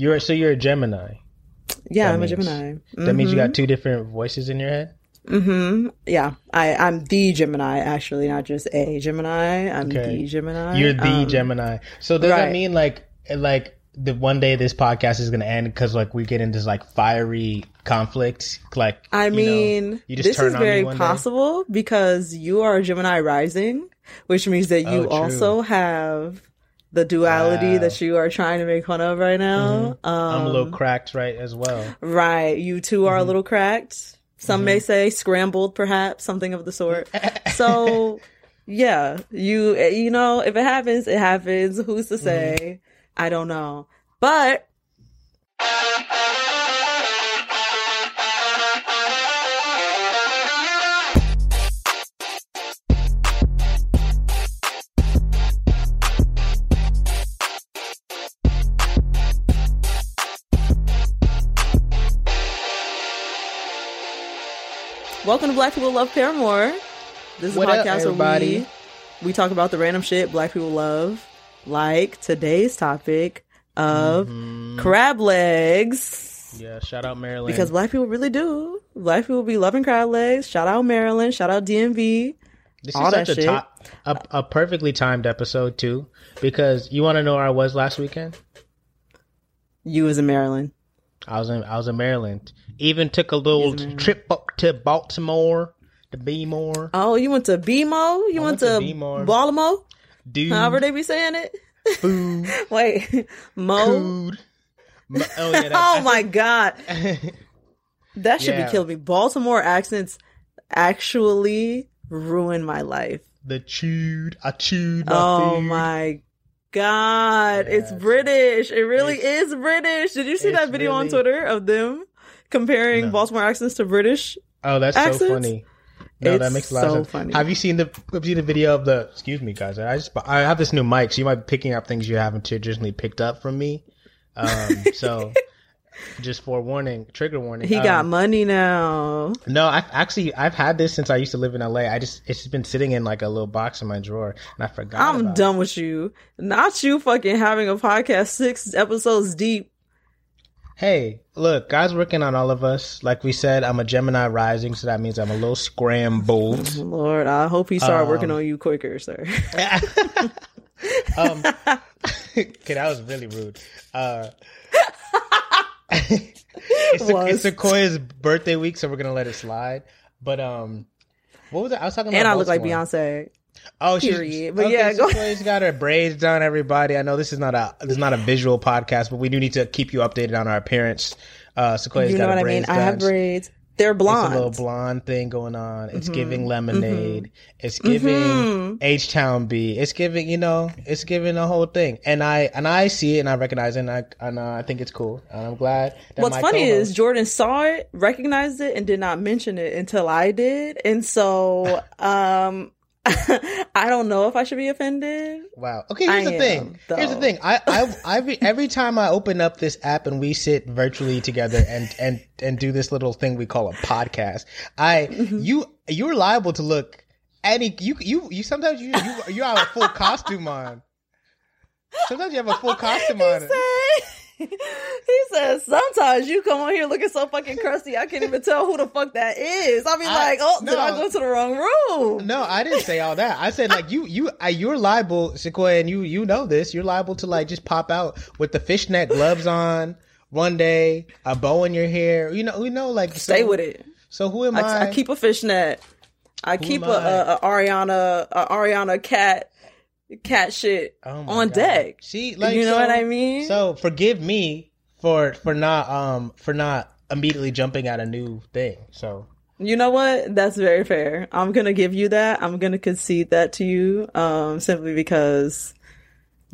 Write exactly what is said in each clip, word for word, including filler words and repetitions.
You're so you're a Gemini. Yeah, that I'm means, a Gemini. Mm-hmm. That means you got two different voices in your head? Mm-hmm. Yeah. I, I'm the Gemini, actually, not just a Gemini. I'm okay. the Gemini. You're the um, Gemini. So does right. that mean like like the one day this podcast is going to end because like we get into like fiery conflict? Like I mean, you know, you just this turn is on very possible day? Because you are a Gemini rising, which means that you oh, also have the duality wow. that you are trying to make fun of right now. Mm-hmm. Um, I'm a little cracked, right, as well. Right. You too are mm-hmm. a little cracked. Some mm-hmm. may say scrambled, perhaps, something of the sort. So, yeah, you you know, if it happens, it happens. Who's to say? Mm-hmm. I don't know. But welcome to Black People Love Paramore. This is what a podcast up, where we, we talk about the random shit Black people love, like today's topic of mm-hmm. crab legs. Yeah, shout out Maryland. Because Black people really do. Black people be loving crab legs. Shout out Maryland. Shout out D M V. This all is that such shit. A, top, a, a perfectly timed episode, too, because you want to know where I was last weekend? You was in Maryland. I was in I was in Maryland. Even took a little trip up to Baltimore, to Bmore. Oh, you went to Bmore? You went, went to Bmore. Baltimore? Dude. However they be saying it. Food. Wait. Mo. Mo- oh, yeah, oh my God. That should yeah. be killing me. Baltimore accents actually ruin my life. The chewed. I chewed my Oh food. My God. God, yeah, it's British. It really is British. Did you see that video really... on Twitter of them comparing no. Baltimore accents to British? Oh, that's accents? So funny. No, it's that makes a lot so of sense. Funny. Have you seen the have you seen the video of the? Excuse me, guys. I just I have this new mic, so you might be picking up things you haven't traditionally picked up from me. Um, so just forewarning, trigger warning. He um, got money now. No, I actually I've had this since I used to live in L A. I just it's just been sitting in like a little box in my drawer, and I forgot. I'm about done it. With you. Not you fucking having a podcast six episodes deep. Hey, look, God's working on all of us. Like we said, I'm a Gemini rising, so that means I'm a little scrambled. Lord, I hope he started um, working on you quicker, sir. um, okay, that was really rude. Uh, it's, a, it's Sequoia's birthday week, so we're gonna let it slide. But um, what was it? I was talking about. And I look like one. Beyonce. Oh, period. She, but okay, yeah, go. Sequoia's got her braids done. Everybody, I know this is not a this is not a visual podcast, but we do need to keep you updated on our appearance. Uh, Sequoia's you got know her what braids I mean? Done. I have braids. They're blonde. It's a little blonde thing going on. It's mm-hmm. giving lemonade. Mm-hmm. It's giving mm-hmm. H-Town B. It's giving, you know, it's giving the whole thing. And I and I see it and I recognize it and I and uh, I think it's cool. And I'm glad. That What's my funny co-host- is Jordan saw it, recognized it, and did not mention it until I did. And so, um, I don't know if I should be offended. Wow. Okay, here's I the am, thing. Though. Here's the thing. I, I, I, every time I open up this app and we sit virtually together and, and, and do this little thing we call a podcast, I, mm-hmm. you, you're liable to look any, you, you, you, sometimes you, you, you have a full costume on. Sometimes you have a full costume on. It. He says, sometimes you come on here looking so fucking crusty, I can't even tell who the fuck that is. I'll be I, like, oh, no, did I go to the wrong room? No, I didn't say all that. I said, like, you, you, I, you're liable, Sequoia, and you, you know this. You're liable to, like, just pop out with the fishnet gloves on one day, a bow in your hair. You know, we you know, like, so, stay with it. So who am I? I, I keep a fishnet. I who keep a, I? A, a Ariana, a Ariana cat. Cat shit oh on God. Deck. She, like, you know so, what I mean. So forgive me for for not um for not immediately jumping at a new thing. So you know what? That's very fair. I'm gonna give you that. I'm gonna concede that to you. Um, simply because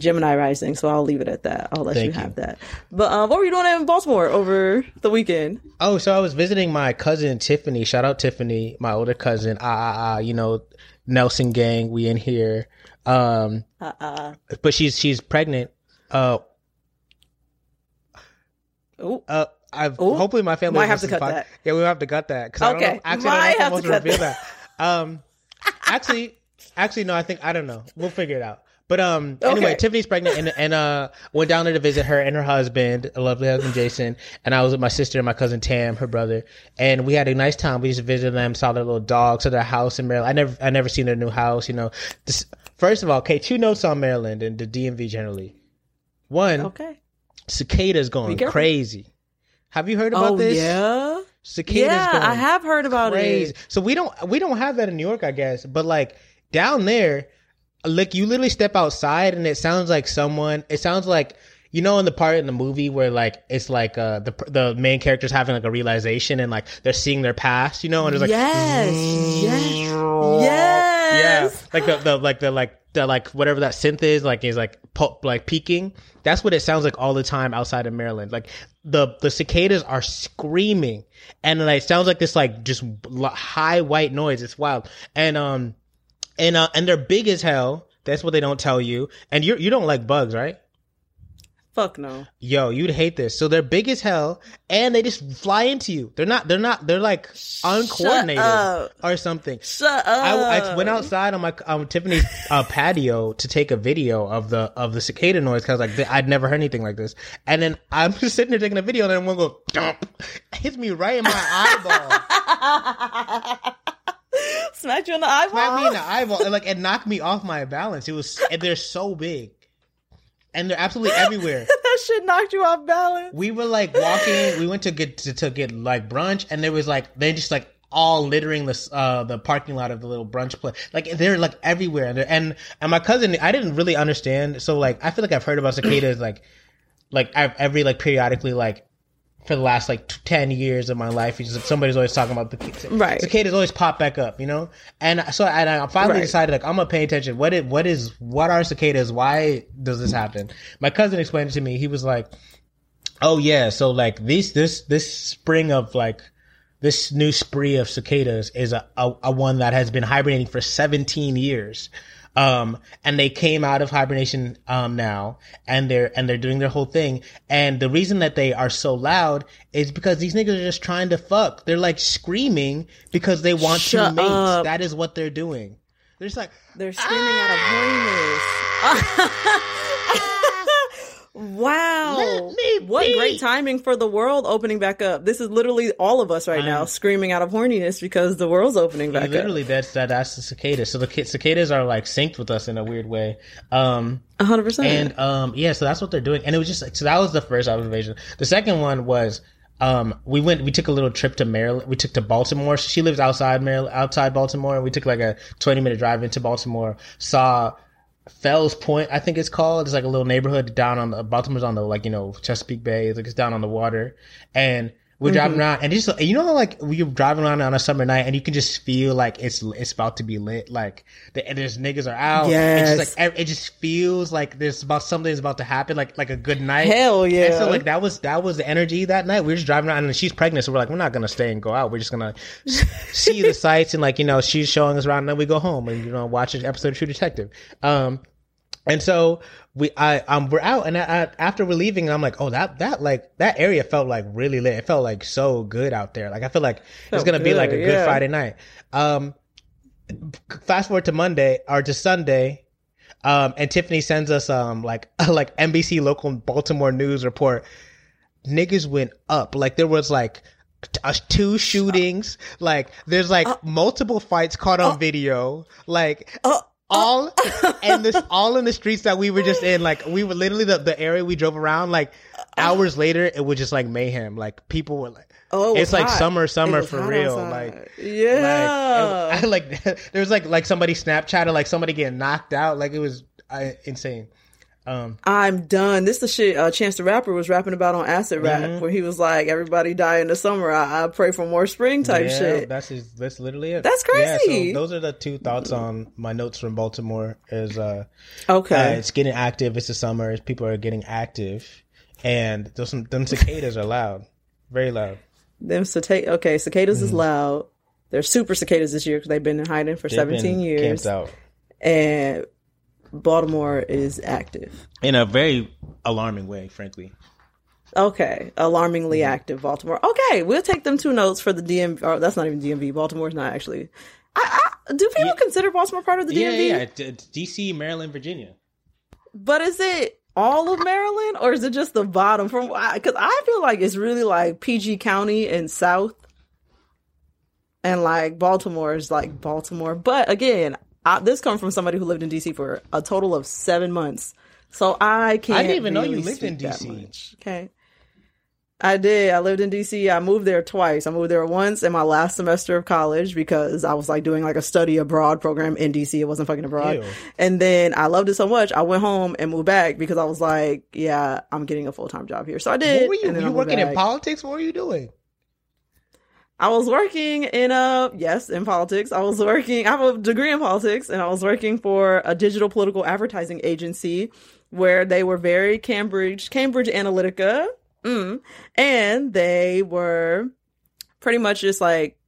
Gemini rising. So I'll leave it at that. I'll let Thank you have you. That. But uh, what were you doing in Baltimore over the weekend? Oh, so I was visiting my cousin Tiffany. Shout out Tiffany, my older cousin. Ah ah ah. You know, Nelson gang. We in here. Um, uh-uh. But she's she's pregnant. Uh, uh I've Ooh. Hopefully my family might have to cut pod- that. Yeah, we have to cut that because okay. I don't know. Actually, might I don't know if I'm supposed to reveal that. that. Um, actually, actually, no. I think I don't know. We'll figure it out. But um, okay. anyway, Tiffany's pregnant, and and uh, went down there to visit her and her husband, a lovely husband, Jason. And I was with my sister and my cousin Tam, her brother, and we had a nice time. We just visited them, saw their little dog, saw their house in Maryland. I never, I never seen their new house. You know, this, first of all, Kate, you know, saw Maryland and the D M V generally. One, okay, cicadas going crazy. Have you heard about oh, this? Yeah, cicadas. Yeah, going I have heard about crazy. It. So we don't, we don't have that in New York, I guess. But like down there. Like, you literally step outside and it sounds like someone, it sounds like, you know, in the part in the movie where, like, it's like uh, the the main character's having, like, a realization and, like, they're seeing their past, you know, and it's like, yes, zzz- yes, yes. Yeah, like the, the, like, the, like, the, like, whatever that synth is, like, is, like, pulp, like, peaking. That's what it sounds like all the time outside of Maryland. Like, the, the cicadas are screaming and, like, it sounds like this, like, just high white noise. It's wild. And, um, And uh, and they're big as hell. That's what they don't tell you. And you you don't like bugs, right? Fuck no. Yo, you'd hate this. So they're big as hell, and they just fly into you. They're not. They're not. They're like uncoordinated or something. Shut up. I, I went outside on my on Tiffany's uh, patio to take a video of the of the cicada noise because I was like, I'd never heard anything like this. And then I'm just sitting there taking a video, and then one goes, dump, hits me right in my eyeball. Smacked you in the eyeball. Smacked me in the eyeball, and like it knocked me off my balance. It was, and they're so big, and they're absolutely everywhere. That shit knocked you off balance. We were like walking. We went to get to, to get like brunch, and there was like they just like all littering the uh, the parking lot of the little brunch place. Like they're like everywhere, and and and my cousin, I didn't really understand. So like I feel like I've heard about cicadas like like I've every like periodically like. For the last like ten years of my life, somebody's always talking about the right. cicadas always pop back up, you know. And so, and I finally right. decided, like, I'm gonna pay attention. What it, what is, what are cicadas? Why does this happen? My cousin explained it to me. He was like, "Oh yeah, so like this, this, this spring of like this new spree of cicadas is a a, a one that has been hibernating for seventeen years." Um, and they came out of hibernation, um, now, and they're, and they're doing their whole thing. And the reason that they are so loud is because these niggas are just trying to fuck. They're like screaming because they want Shut to mate. Up. That is what they're doing. They're just like, they're screaming ah! out of horniness. Wow. What be. Great timing for the world opening back up. This is literally all of us right I'm, now screaming out of horniness because the world's opening back literally, up. Literally, that's that, that's the cicadas. So the cicadas are like synced with us in a weird way. Um, one hundred percent. And um, yeah, so that's what they're doing. And it was just like, so that was the first observation. The second one was um, we went, we took a little trip to Maryland. We took to Baltimore. She lives outside Maryland, outside Baltimore. And we took like a twenty minute drive into Baltimore, saw Fells Point, I think it's called. It's like a little neighborhood down on the Baltimore's on the like you know Chesapeake Bay. It's like it's down on the water, and we're mm-hmm. driving around, and just you know like you're driving around on a summer night, and you can just feel like it's it's about to be lit. Like the, and there's niggas are out. Yes, it's just like it just feels like there's about something's about to happen. Like like a good night. Hell yeah. And so like that was that was the energy that night. We were just driving around, and she's pregnant, so we're like we're not gonna stay and go out. We're just gonna see the sights, and like you know she's showing us around, and then we go home and you know watch an episode of True Detective. Um, and so. We, I, um, we're out, and I, I, after we're leaving, I'm like, oh, that, that, like, that area felt like really lit. It felt like so good out there. Like, I feel like it's gonna be like a good Friday night. Um, fast forward to Monday or to Sunday, um, and Tiffany sends us, um, like, like N B C local Baltimore news report. Niggas went up. Like, there was like two shootings. Like, there's like uh, multiple fights caught on uh, video. Like, uh, all and this all in the streets that we were just in, like we were literally the, the area we drove around, like hours later it was just like mayhem, like people were like oh it it's hot. Like summer summer for real outside. Like yeah like, it, I, like there was like like somebody Snapchatted like somebody getting knocked out, like it was I, insane. Um, I'm done. This is the shit uh, Chance the Rapper was rapping about on Acid Rap, mm-hmm. where he was like, everybody die in the summer, I, I pray for more spring type yeah, shit. That's just, that's literally it. That's crazy. Yeah, so those are the two thoughts on my notes from Baltimore is uh, okay. Uh, it's getting active, it's the summer, people are getting active, and those them cicadas are loud. Very loud. Them cicada okay, cicadas mm. is loud. They're super cicadas this year because they've been in hiding for they've seventeen been years. Camped out. And Baltimore is active in a very alarming way, frankly. Okay, alarmingly mm-hmm. active Baltimore. Okay, we'll take them two notes for the D M V. Or that's not even D M V. Baltimore's not actually. I, I, do people yeah. consider Baltimore part of the D M V? Yeah, yeah. D C, Maryland, Virginia. but is it all of Maryland or is it just the bottom? From because I feel like it's really like P G County and south, and like Baltimore is like Baltimore. But again, I, this comes from somebody who lived in D C for a total of seven months, so I can't. I didn't even really know you lived in D C. Okay. I did. I lived in D C. I moved there twice. I moved there once in my last semester of college because I was like doing like a study abroad program in D C. It wasn't fucking abroad. Ew. And then I loved it so much, I went home and moved back because I was like, yeah, I'm getting a full-time job here. So I did. What were you, were you working back. in politics? What were you doing? I was working in a, yes, in politics. I was working, I have a degree in politics, and I was working for a digital political advertising agency where they were very Cambridge, Cambridge Analytica. Mm. And they were pretty much just like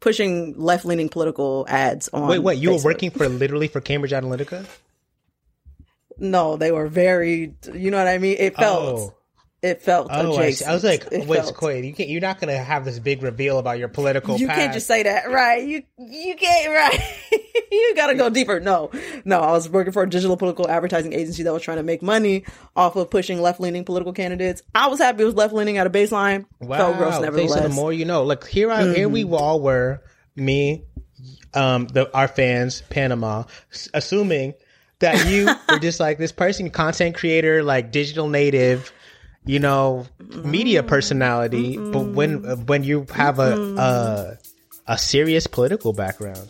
pushing left-leaning political ads on. Wait, what? You Facebook. were working for literally for Cambridge Analytica? No, they were very. You know what I mean? It felt. Oh. It felt. Oh, I, I was like, it wait, Quaid, you can't. You're not gonna have this big reveal about your political. You past. Can't just say that, right? You you can't, right? You gotta go deeper. No, no. I was working for a digital political advertising agency that was trying to make money off of pushing left-leaning political candidates. I was happy it was left-leaning at a baseline. Wow, felt gross, nevertheless. So the more you know. Look, here, I, mm-hmm. here we all were. Me, um, the our fans, Panama, assuming that you were just like this person, content creator, like digital native. You know, media personality, mm-mm. but when when you have a, a a serious political background.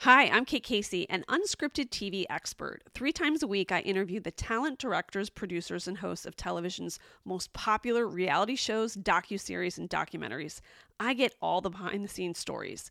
Hi, I'm Kate Casey, an unscripted T V expert. Three times a week, I interview the talent, directors, producers, and hosts of television's most popular reality shows, docuseries, and documentaries. I get all the behind-the-scenes stories.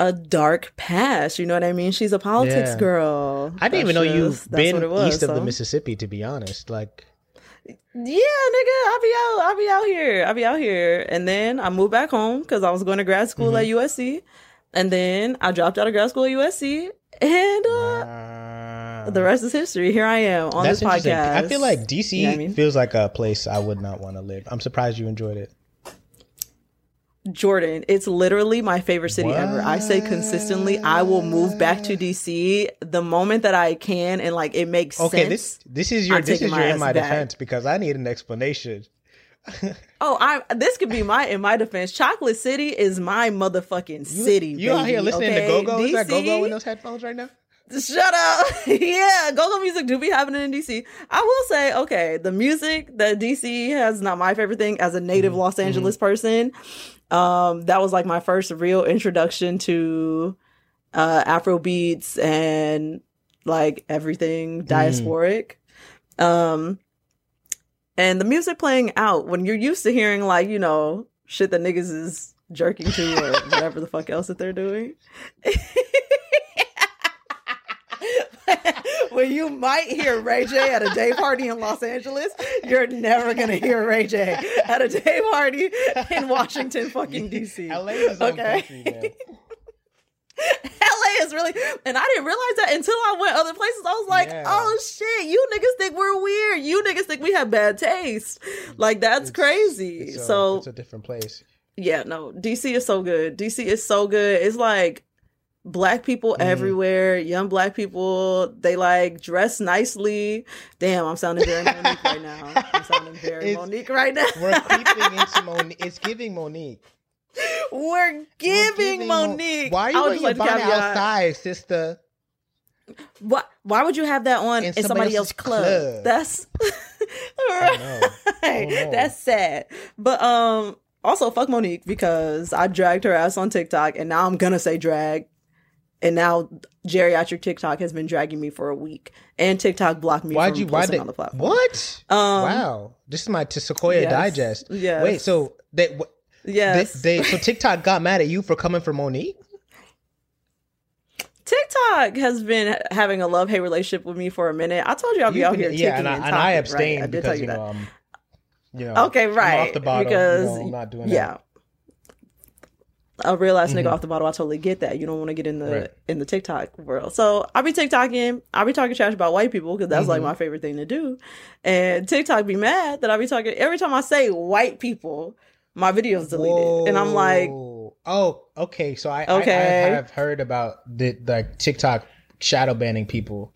A dark past, you know what I mean? She's a politics yeah. girl. I didn't that's even know you've just, been was, east so. of the Mississippi, to be honest. Like, yeah, nigga, I be out, I be out here, I be out here, and then I moved back home because I was going to grad school mm-hmm. at U S C, and then I dropped out of grad school at U S C, and uh, wow. the rest is history. Here I am on that's this podcast. I feel like D C you know what I mean? feels like a place I would not want to live. I'm surprised you enjoyed it. Jordan, it's literally my favorite city what? ever. I say consistently, I will move back to D C the moment that I can, and like it makes okay, sense. Okay, this this is your I'm this is your in my back. defense because I need an explanation. oh, I this could be my in my defense. Chocolate City is my motherfucking city. You, you baby, out here listening okay? to Go-Go? Is that Go-Go in those headphones right now? Shut up. Yeah, Go-Go music do be happening in D C. I will say, okay, the music that D C has is not my favorite thing as a native mm-hmm. Los Angeles mm-hmm. person. Um, that was like my first real introduction to uh, Afro beats and like everything diasporic. Mm. Um, and the music playing out when you're used to hearing like, you know, shit that niggas is jerking to or whatever the fuck else that they're doing. When you might hear Ray J at a day party in Los Angeles, you're never going to hear Ray J at a day party in Washington fucking D C. L A is okay. Country, L A is really, and I didn't realize that until I went other places. I was like, yeah. oh shit, you niggas think we're weird. You niggas think we have bad taste. Like, that's it's, crazy. It's a, so it's a different place. Yeah, no, D C is so good. D C is so good. It's like, Black people mm. everywhere, young Black people, they like dress nicely. Damn, I'm sounding very Monique right now. I'm sounding very it's, Monique right now. We're creeping into Monique. It's giving Monique. We're giving, we're giving Monique. Mo- Why are you wearing like a bonnet outside, sister? Why, why would you have that on in, in somebody, somebody else's club? club? That's right. That's sad. But, um, also, fuck Monique because I dragged her ass on TikTok and now I'm going to say drag. And now geriatric TikTok has been dragging me for a week, and TikTok blocked me Why'd from you, posting why they, on the platform. What? Um, wow! This is my t- Sequoia yes, digest. Yes. Wait, so they, w- yes, they, they, so TikTok got mad at you for coming for Monique? TikTok has been having a love-hate relationship with me for a minute. I told you I'll be You've out been, here. Yeah, and, and, I, and, talking, and I abstain right? I did because, tell you, you that. Know, um, you know, okay, right. I'm off the bottle, because, you know, I'm not doing yeah. that. A real ass mm-hmm. nigga off the bottle. I totally get that. You don't want to get in the right. in the TikTok world. So I'll be TikToking. I'll be talking trash about white people because that's mm-hmm. like my favorite thing to do. And TikTok be mad that I'll be talking. Every time I say white people, my video's deleted. Whoa. And I'm like, oh, okay. So I, okay. I, I have heard about the like TikTok shadow banning people,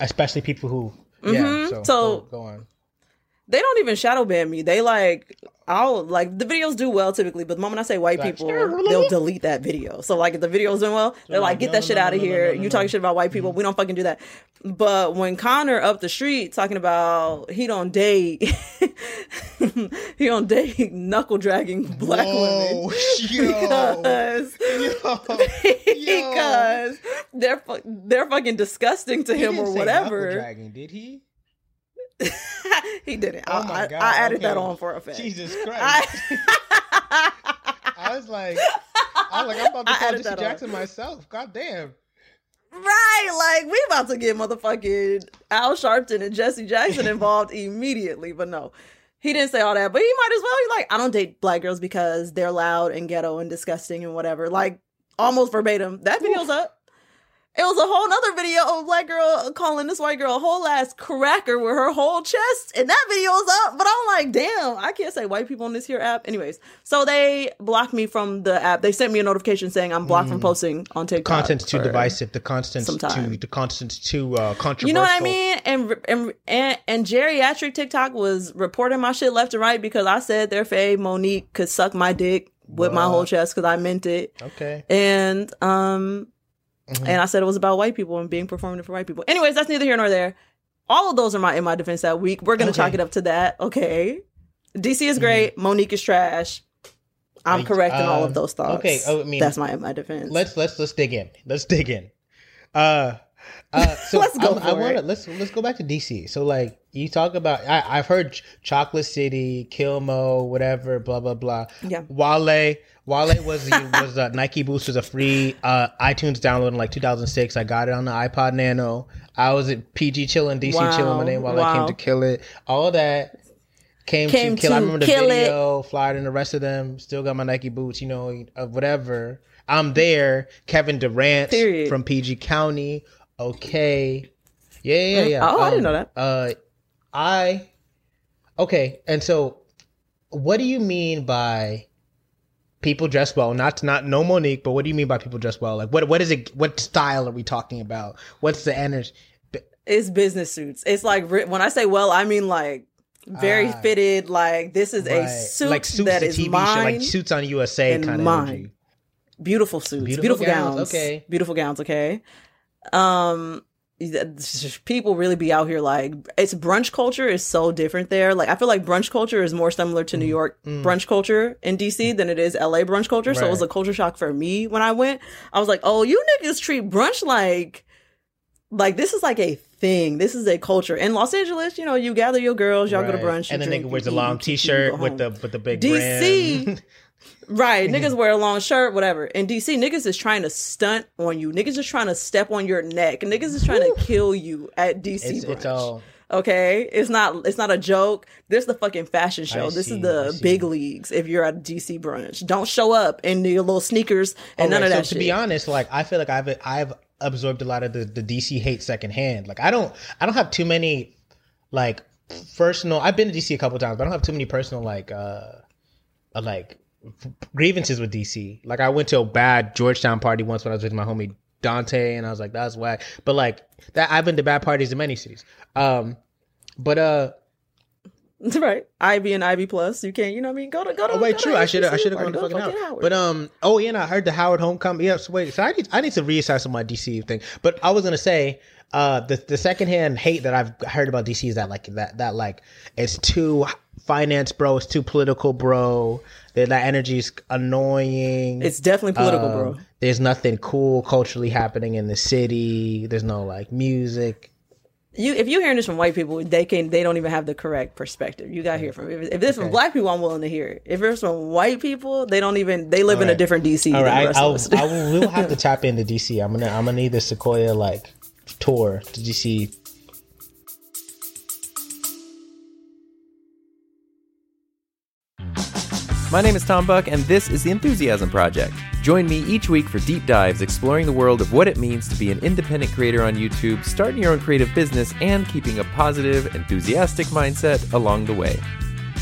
especially people who, mm-hmm. yeah. So, so go, go on. They don't even shadow ban me. They like, I'll like the videos do well typically, but the moment I say white like, people, they'll delete that video. So like if the video's doing well, they're like, get no, that no, shit no, out of no, here. No, no, you no. talking shit about white people. Mm-hmm. We don't fucking do that. But when Connor up the street talking about he don't date, he don't date knuckle dragging black Whoa, women yo, because, yo, because yo. they're fu- they're fucking disgusting to he him didn't or say whatever. Knuckle dragging, did he? He didn't. Oh my God. I, I added okay. that on for a fact. Jesus Christ. I, I was like, I was like, I'm about to call Jesse Jackson on. myself. God damn. Right, like we about to get motherfucking Al Sharpton and Jesse Jackson involved immediately, but no. He didn't say all that, but he might as well. He's like, I don't date black girls because they're loud and ghetto and disgusting and whatever. Like almost verbatim. That video's Ooh. up. It was a whole nother video of a black girl calling this white girl a whole ass cracker with her whole chest. And that video is up. But I'm like, damn, I can't say white people on this here app. Anyways, so they blocked me from the app. They sent me a notification saying I'm blocked mm. from posting on TikTok. Content's too divisive. The content's too, the content's too uh, controversial. You know what I mean? And, and and and geriatric TikTok was reporting my shit left and right because I said their fave Monique could suck my dick with what? my whole chest because I meant it. Okay. And, um... Mm-hmm. And I said it was about white people and being performative for white people. Anyways, that's neither here nor there. All of those are my in my defense that week. We're going to okay. chalk it up to that. Okay. D C is great. Mm-hmm. Monique is trash. I'm like, correct in um, all of those thoughts. Okay. Oh, I mean, that's my in my defense. Let's let's let's dig in. Let's dig in. Uh, uh, so let's go. I, I want to let's let's go back to D C. So like you talk about, I, I've heard Chocolate City, Kilmo, whatever, blah blah blah. Yeah. Wale. Wale was the, was uh, Nike Boots was a free uh, iTunes download in like two thousand six. I got it on the iPod Nano. I was at P G chilling, D C wow, chilling. My name Wale wow. came to kill it. All that came, came to kill. To I remember the video, it. Flyer, and the rest of them. Still got my Nike Boots, you know, uh, whatever. I'm there. Kevin Durant Period. from P G County. Okay, yeah, yeah, yeah. Oh, um, I didn't know that. Uh, I okay, and so what do you mean by? People dress well, not not no Monique, but what do you mean by people dress well? Like what what is it? What style are we talking about? What's the energy? It's business suits. It's like when I say well, I mean like very uh, fitted. Like this is right. a suit like suits that is T V mine. Show, like suits on U S A kind of mine. Energy. Beautiful suits, beautiful, beautiful gowns, gowns. Okay, beautiful gowns. Okay. Um. People really be out here like it's brunch culture is so different there. Like I feel like brunch culture is more similar to New York mm. brunch culture in D C than it is L A brunch culture. Right. So it was a culture shock for me when I went. I was like, oh, you niggas treat brunch like like this is like a thing. This is a culture in Los Angeles. You know, you gather your girls, y'all right. go to brunch, and the nigga wears a long T-shirt with the with the big D C. Right, niggas wear a long shirt, whatever. In D C, niggas is trying to stunt on you. Niggas is trying to step on your neck. Niggas is trying to kill you at D C it's, brunch. It's all... Okay, it's not it's not a joke. This is the fucking fashion show. I this see, is the big leagues. If you're at D C brunch, don't show up in your little sneakers and oh, none right. of that. So shit. To be honest, like I feel like I've I've absorbed a lot of the, the D C hate secondhand. Like I don't I don't have too many like personal. I've been to D C a couple times, but I don't have too many personal like uh like. grievances with D C. Like I went to a bad Georgetown party once when I was with my homie Dante and I was like, that's whack. But like that I've been to bad parties in many cities. Um but uh right. Ivy and Ivy Plus. You can't, you know what I mean? Go to go to Oh wait, go true. To I should I should have gone to fucking Howard. Howard. But um oh yeah, and I heard the Howard homecoming. Yeah, so wait. So I need I need to reassess on my D C thing. But I was gonna say uh the the secondhand hate that I've heard about D C is that like that that like it's too finance bro, it's too political bro. That energy is annoying. It's definitely political, um, bro. There's nothing cool culturally happening in the city. There's no like music. You, if you're hearing this from white people, they can they don't even have the correct perspective. You got to hear from if, if this is okay. from black people, I'm willing to hear it. If it's from white people, they don't even they live All in right. a different D C. All right, I, I'll, I will, we'll have to tap into D C. I'm gonna I'm gonna need the Sequoia like tour to D C. My name is Tom Buck, and this is The Enthusiasm Project. Join me each week for deep dives exploring the world of what it means to be an independent creator on YouTube, starting your own creative business, and keeping a positive, enthusiastic mindset along the way.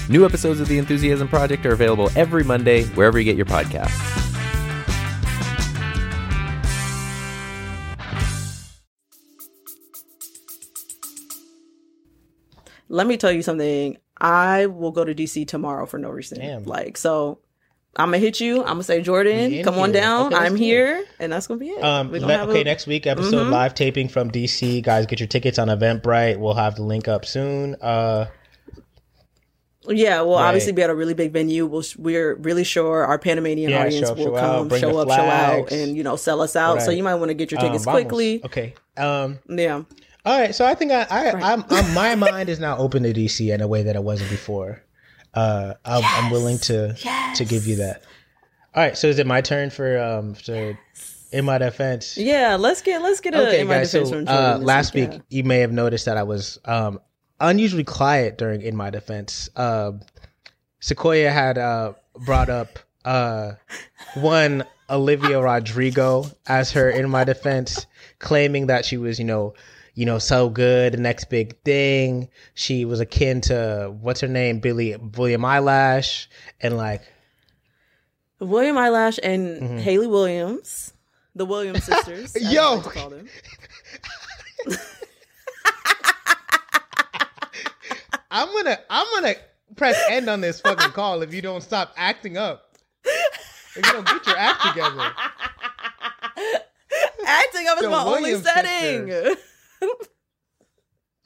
New episodes of The Enthusiasm Project are available every Monday, wherever you get your podcasts. Let me tell you something. I will go to D C tomorrow for no reason. Damn. Like, so I'm going to hit you. I'm going to say, Jordan, come on here. down. Okay, I'm here. Cool. And that's going to be it. Um, le- okay, a- next week, episode mm-hmm. live taping from D C. Guys, get your tickets on Eventbrite. We'll have the link up soon. Uh, yeah, we'll right. obviously be at a really big venue. We'll, we're really sure our Panamanian yeah, audience up, will come, out, show up, flags. show out, and, you know, sell us out. Right. So you might want to get your tickets um, quickly. Okay. Um, yeah. All right, so I think I, I right. I'm, I'm, my mind is now open to D C in a way that it wasn't before. Uh, I'm, yes. I'm willing to yes. to give you that. All right, so is it my turn for um for yes. in my defense? Yeah, let's get let's get a okay, in my guys, defense. So, from uh, last week, week yeah. you may have noticed that I was um unusually quiet during in my defense. Uh, Sequoia had uh brought up uh one Olivia Rodrigo as her in my defense, claiming that she was you know. you know, so good, the next big thing. She was akin to, what's her name, Billie, William Eilish, and like... William Eilish and mm-hmm. Hayley Williams, the Williams sisters. Yo! Like to call them. I'm gonna, I'm gonna press end on this fucking call if you don't stop acting up. If you don't get your act together. Acting up is my only setting. Sisters.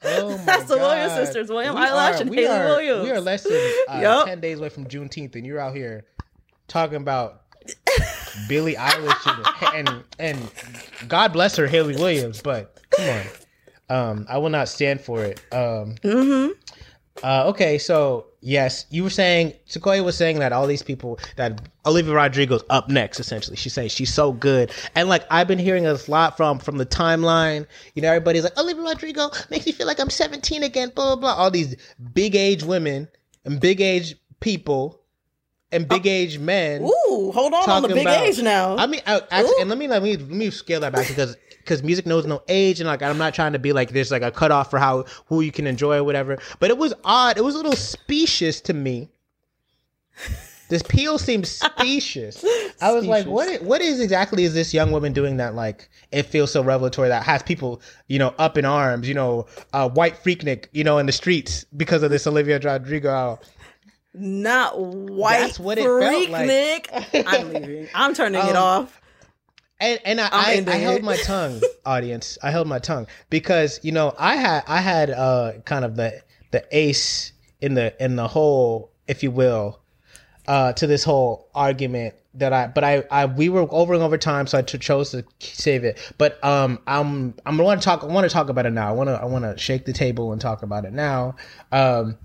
Oh my That's the God. Williams sisters, William Eilish and Hayley are, Williams. We are less than uh, yep. ten days away from Juneteenth, and you're out here talking about Billie Eilish and, and and God bless her, Hayley Williams. But come on, um, I will not stand for it. Um, mm-hmm. uh, okay, so yes, you were saying Sequoia was saying that all these people that Olivia Rodrigo's up next. Essentially, she's saying she's so good, and like I've been hearing a lot from from the timeline. You know, everybody's like Olivia Rodrigo makes me feel like I'm seventeen again. Blah blah blah. All these big age women and big age people and big uh, age men. Ooh, hold on on the big about, age now. I mean, I, actually, and let me let me let me scale that back because. Because music knows no age, and like I'm not trying to be like there's like a cutoff for how who you can enjoy or whatever. But it was odd. It was a little specious to me. This peel seemed specious. I was specious. like, what? What is exactly is this young woman doing that? Like it feels so revelatory that has people, you know, up in arms. You know, uh, white freaknik, you know, in the streets because of this Olivia Rodrigo. Not white. That's what it felt like. I'm leaving. I'm turning um, it off. And and I, I, I held my tongue, audience. I held my tongue because you know I had I had uh kind of the the ace in the in the hole, if you will, uh to this whole argument that I. But I, I we were over and over time, so I t- chose to save it. But um I'm I'm gonna want to talk I want to talk about it now. I wanna I wanna shake the table and talk about it now. Um,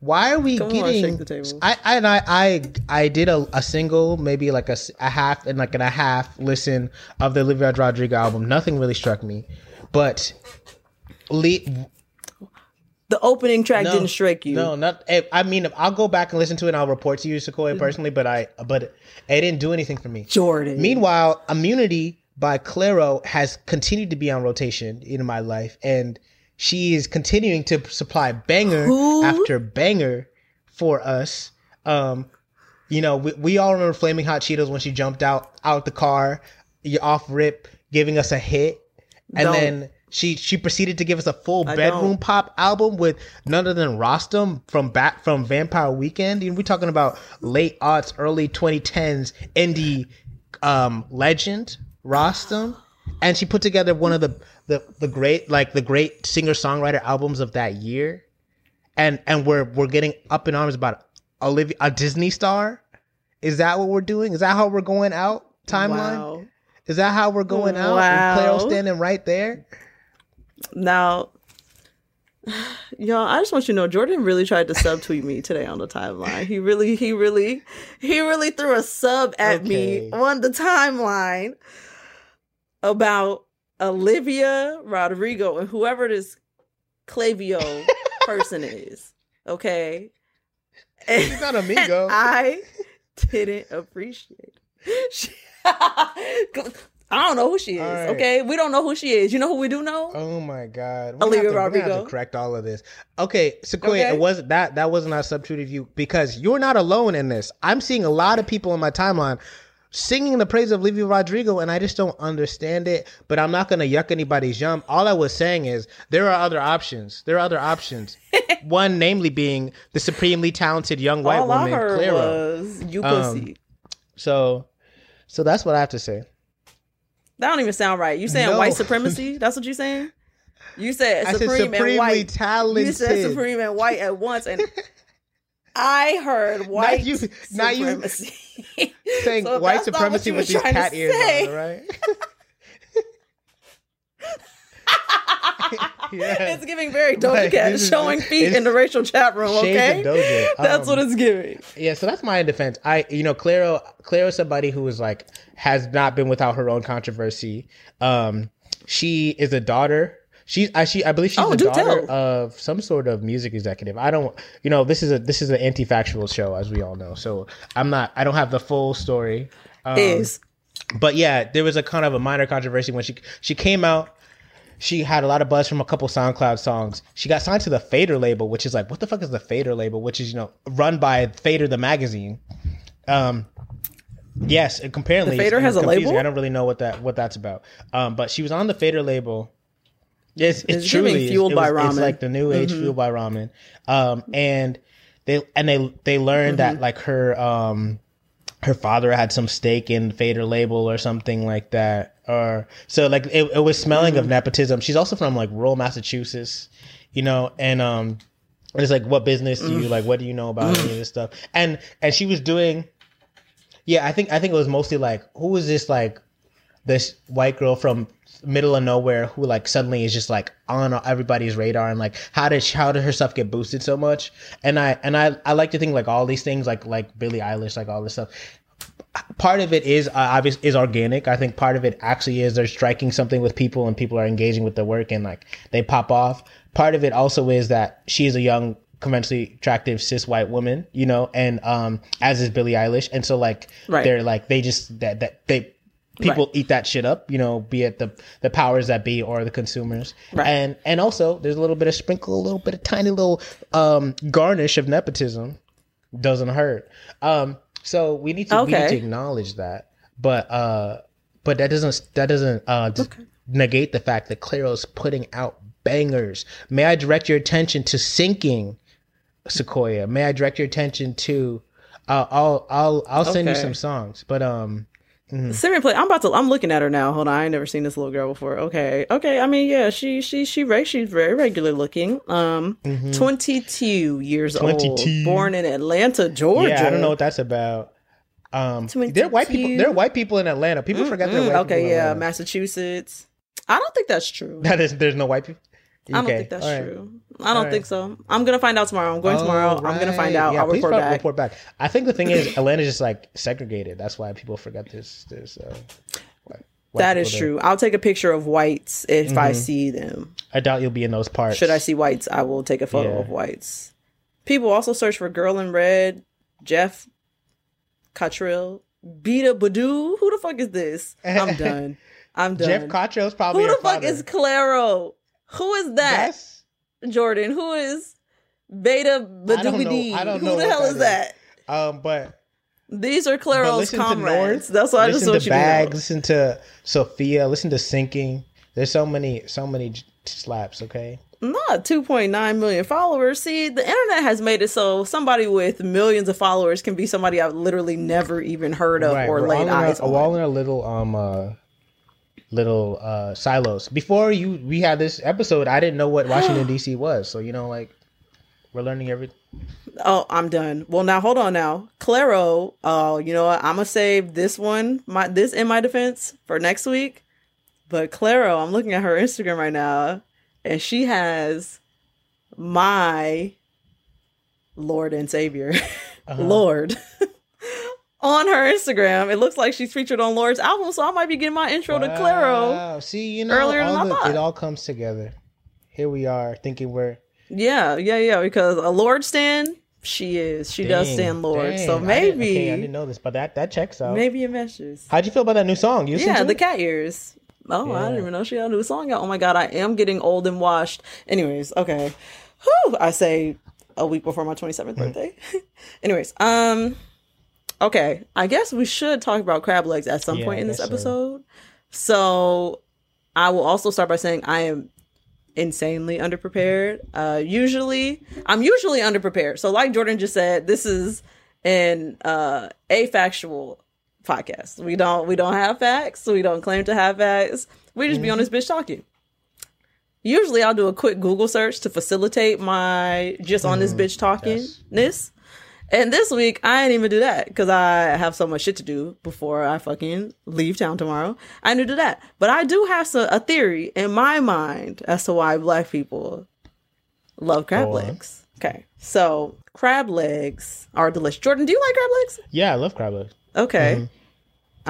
why are we Come getting? On, shake the table. I, I and I I I did a, a single, maybe like a, a half and like and a half listen of the Olivia Rodrigo album. Nothing really struck me, but le- the opening track no, didn't strike you. No, not. I mean, I'll go back and listen to it. And I'll report to you, Sequoia, personally. But I but it didn't do anything for me, Jordan. Meanwhile, Immunity by Clairo has continued to be on rotation in my life and. She is continuing to supply banger Who? after banger for us. Um, you know, we, we all remember Flaming Hot Cheetos when she jumped out out the car, off rip, giving us a hit, and don't. then she she proceeded to give us a full I bedroom don't. pop album with none other than Rostam from back from Vampire Weekend. And we're talking about late aughts, early twenty tens indie um, legend Rostam. And she put together one of the, the, the great like the great singer songwriter albums of that year, and and we're we're getting up in arms about Olivia, a Disney star. Is that what we're doing? Is that how we're going out? Timeline? Wow. Is that how we're going out? Wow. And Claire's standing right there. Now, Y'all, I just want you to know, Jordan really tried to subtweet me today on the timeline. He really, he really, he really threw a sub at okay. me on the timeline about Olivia Rodrigo and whoever this Clavio person is. Okay. And she's not amigo. I didn't appreciate it. She, I don't know who she is, right. okay? We don't know who she is. You know who we do know? Oh, my God. We're Olivia Rodrigo. We're going to correct all of this. Okay, Sequoia, okay. was, that, that wasn't our substitute of you because you're not alone in this. I'm seeing a lot of people in my timeline singing the praise of Olivia Rodrigo, and I just don't understand it, but I'm not going to yuck anybody's yum. All I was saying is there are other options. There are other options. One, namely, being the supremely talented young white all woman, Clairo. Was, you pussy. Um, so, so that's what I have to say. That don't even sound right. You saying no. white supremacy? That's what you saying? You said supreme I said supremely and white. Talented. You said supreme and white at once, and I heard white not you, supremacy. Not you saying so white supremacy with these cat ears on, right? yeah. It's giving very Doja like, Cat showing is, feet in the racial chat room. Okay, Doja. Um, that's what it's giving. Yeah, so that's my defense. I, you know, Clairo, Clairo, somebody who is like has not been without her own controversy. Um, she is a daughter. She's I she I believe she's oh, the daughter tell. of some sort of music executive. I don't, you know, this is a this is an anti-factual show as we all know. So I'm not. I don't have the full story. Um, is but yeah, there was a kind of a minor controversy when she she came out. She had a lot of buzz from a couple SoundCloud songs. She got signed to the Fader label, which is like, what the fuck is the Fader label? Which is, you know, run by Fader the magazine. Um, yes, and apparently the Fader has a label. I don't really know what that what that's about. Um, but she was on the Fader label. It's, it's, it's truly fueled it, it by was, ramen. It's like the new age mm-hmm. fueled by ramen. Um, and they and they they learned mm-hmm. that like her um, her father had some stake in Fader label or something like that. Or so like it, it was smelling mm-hmm. of nepotism. She's also from like rural Massachusetts, you know, and um it's like, what business do mm. you like what do you know about mm. any of this stuff? And and she was doing yeah, I think I think it was mostly like, who is this like this white girl from middle of nowhere who like suddenly is just like on everybody's radar, and like how did she, how did her stuff get boosted so much? And I and I, I like to think like all these things like like Billie Eilish, like all this stuff. Part of it is uh, obvious is organic. I think part of it actually is they're striking something with people and people are engaging with the work and like they pop off. Part of it also is that she is a young, conventionally attractive cis white woman, you know, and um, as is Billie Eilish, and so like right. they're like they just that that they people right. eat that shit up, you know, be it the the powers that be or the consumers, right. and and also there's a little bit of sprinkle, a little bit of tiny little um, garnish of nepotism. Doesn't hurt. Um, So we need to, okay. we need to acknowledge that, but uh, but that doesn't that doesn't uh, okay. negate the fact that Clairo's putting out bangers. May I direct your attention to Sinking, Sequoia? May I direct your attention to? Uh, I'll I'll I'll send okay. you some songs, but um. Mm-hmm. Seriously, I'm about to. I'm looking at her now. Hold on, I ain't never seen this little girl before. Okay, okay. I mean, yeah, she she she she's very regular looking. Um, mm-hmm. twenty-two years twenty-two. Old, born in Atlanta, Georgia. Yeah, I don't know what that's about. Um, there are white people. There are white people in Atlanta. People mm-hmm. forget they're white. Okay, people in yeah, Atlanta. Massachusetts. I don't think that's true. That is, there's no white people. Okay. I don't think that's right. true. I don't right. think so. I'm gonna find out tomorrow. I'm going oh, tomorrow. Right. I'm gonna find out. Yeah, I'll report back. report back. I think the thing is, Atlanta's just like segregated. That's why people forget this. This uh, white, white that is true. There. I'll take a picture of whites if mm-hmm. I see them. I doubt you'll be in those parts. Should I see whites, I will take a photo yeah. of whites. People also search for Girl in Red, Jeff Cottrell, Beta Badu. Who the fuck is this? I'm done. I'm done. Jeff Cottrell's probably. Who the fuck father. Is Clairo? Who is that, yes. Jordan? Who is Beta Badoobidee? Who the hell is that? Is. Um, but these are Clairo's comrades. That's why I just want you to know. Listen to Sophia. Listen to Sinking. There's so many, so many slaps. Okay. Not two point nine million followers. See, the internet has made it so somebody with millions of followers can be somebody I've literally never even heard of right. or we're laid eyes on. We're all in a little um. Uh, little uh silos. Before you we had this episode, I didn't know what Washington D C was, so you know, like we're learning everything. Oh, I'm done. Well, now hold on now, Clairo. Oh, uh, you know what? I'm gonna save this one, my this in my defense for next week. But Clairo, I'm looking at her Instagram right now, and she has my Lord and Savior, uh-huh. Lorde, on her Instagram. It looks like she's featured on Lorde's album, so I might be getting my intro wow. to Clairo. See, you know, earlier than the, I thought. It all comes together. Here we are thinking we're yeah, yeah, yeah. Because a Lorde stan, she is. She dang, does stand Lorde. Dang. So maybe I didn't, okay, I didn't know this, but that that checks out. Maybe it meshes. How'd you feel about that new song? You yeah, the it? Cat Ears. Oh, yeah. I didn't even know she had a new song out. Oh my God, I am getting old and washed. Anyways, okay. Whew, I say a week before my twenty-seventh birthday. Anyways, um, okay. I guess we should talk about crab legs at some yeah, point in this episode. So. so I will also start by saying I am insanely underprepared. Uh, usually, I'm usually underprepared. So like Jordan just said, this is an uh, afactual podcast. We don't we don't have facts. We don't claim to have facts. We just mm-hmm. be on this bitch talking. Usually I'll do a quick Google search to facilitate my just on this bitch talking-ness. Yes. And this week, I didn't even do that because I have so much shit to do before I fucking leave town tomorrow. I didn't do that. But I do have some, a theory in my mind as to why Black people love crab Go legs. On. Okay. So crab legs are delicious. Jordan, do you like crab legs? Yeah, I love crab legs. Okay. Mm-hmm.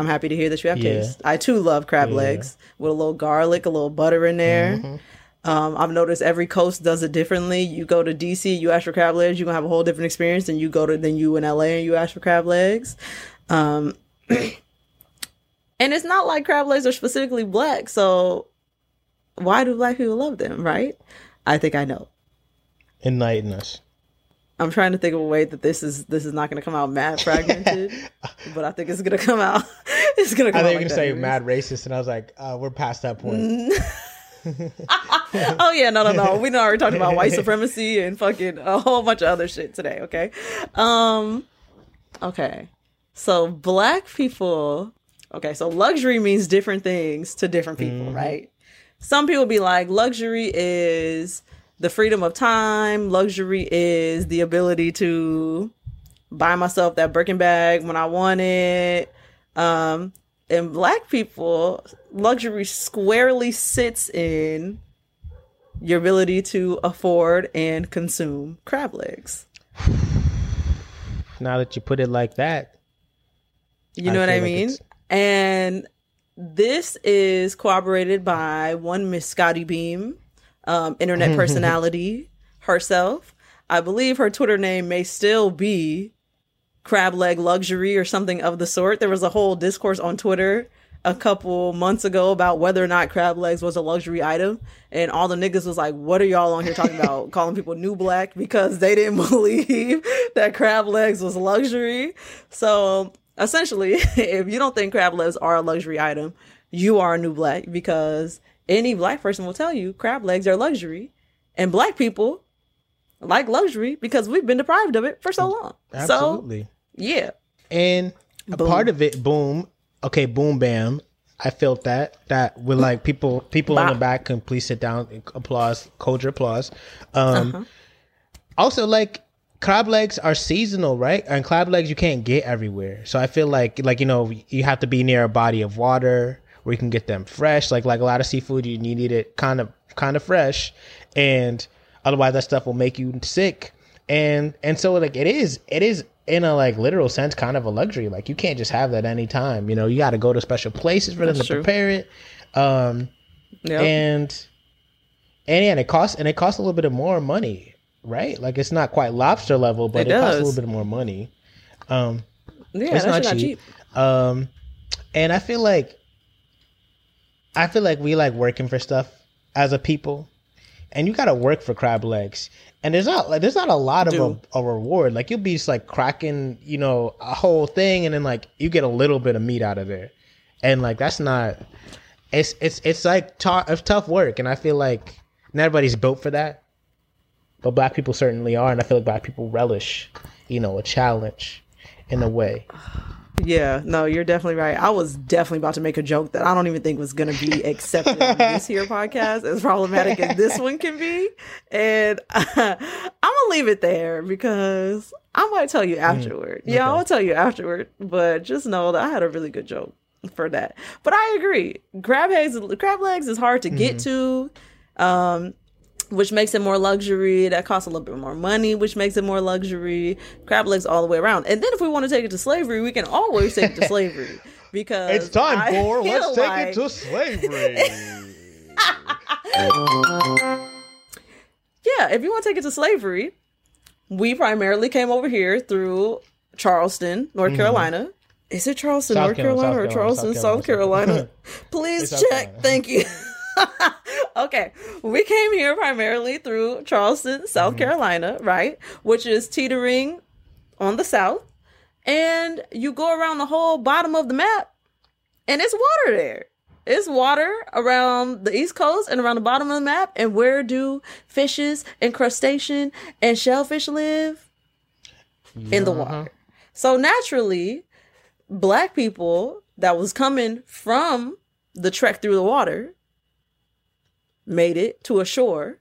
I'm happy to hear that you have yeah. taste. I too love crab yeah. legs with a little garlic, a little butter in there. Mm-hmm. Um, I've noticed every coast does it differently. You go to D C, you ask for crab legs, you're gonna have a whole different experience than you go to than you in L A and you ask for crab legs. Um, and it's not like crab legs are specifically Black, so why do Black people love them, right? I think I know. Enlighten us. I'm trying to think of a way that this is this is not going to come out mad fragmented, but I think it's going to come out. It's going to come I out. I think like you're going to say anyways. Mad racist, and I was like, uh, we're past that point. oh yeah no no no we already talked about white supremacy and fucking a whole bunch of other shit today. Okay um okay so Black people, okay so luxury means different things to different people. Mm-hmm. Right, some people be like luxury is the freedom of time, luxury is the ability to buy myself that Birkin bag when I want it. um And Black people, luxury squarely sits in your ability to afford and consume crab legs. Now that you put it like that. You know I what I mean? Like and this is corroborated by one Miss Scotty Beam, um, internet personality herself. I believe her Twitter name may still be crab leg luxury or something of the sort. There was a whole discourse on Twitter a couple months ago about whether or not crab legs was a luxury item, and all the niggas was like, what are y'all on here talking about? Calling people new Black because they didn't believe that crab legs was luxury. So essentially, if you don't think crab legs are a luxury item, you are a new Black, because any Black person will tell you crab legs are luxury, and Black people like luxury because we've been deprived of it for so long. Absolutely. So, yeah. And a boom. part of it, boom. Okay, boom, bam. I felt that. That with like people people wow. in the back can please sit down. Applause. Culture applause. Um, uh-huh. Also, like, crab legs are seasonal, right? And crab legs you can't get everywhere. So I feel like, like you know, you have to be near a body of water where you can get them fresh. Like, like a lot of seafood, you need it kind of kind of fresh. And otherwise, that stuff will make you sick. And and so, like, it is, it is in a, like, literal sense, kind of a luxury. Like, you can't just have that anytime. You know, you got to go to special places for them That's to true. prepare it. Um, yep. And, and, yeah, and it costs, and it costs a little bit more money, right? Like, it's not quite lobster level, but it, it costs a little bit more money. Um, yeah, it's not cheap. not cheap. Um, and I feel like, I feel like we like working for stuff as a people. And you got to work for crab legs. And there's not like, there's not a lot of a, a reward. Like, you'll be just like cracking, you know, a whole thing. And then like you get a little bit of meat out of there. And like, that's not, it's, it's, it's like t- it's tough work. And I feel like not everybody's built for that, but Black people certainly are. And I feel like Black people relish, you know, a challenge in a way. Yeah, no, you're definitely right. I was definitely about to make a joke that I don't even think was going to be accepted on this here podcast, as problematic as this one can be. And uh, I'm going to leave it there because I might tell you afterward. Mm, okay. Yeah, I'll tell you afterward. But just know that I had a really good joke for that. But I agree. Crab legs, crab legs is hard to mm-hmm. get to. Um, which makes it more luxury. That costs a little bit more money, which makes it more luxury. Crab legs all the way around. And then if we want to take it to slavery, we can always take it to slavery. Because it's time I for let's take like... it to slavery. Yeah, if you want to take it to slavery, we primarily came over here through Charleston, North mm-hmm. Carolina. Is it Charleston, South North Carolina, Carolina or Charleston, South Carolina? South Carolina. Please it's check. Thank you. Okay, we came here primarily through Charleston, South mm-hmm. Carolina, right? Which is teetering on the south. And you go around the whole bottom of the map, and it's water there. It's water around the East Coast and around the bottom of the map. And where do fishes and crustacean and shellfish live? Yeah. In the water. So naturally, Black people that was coming from the trek through the water made it to a shore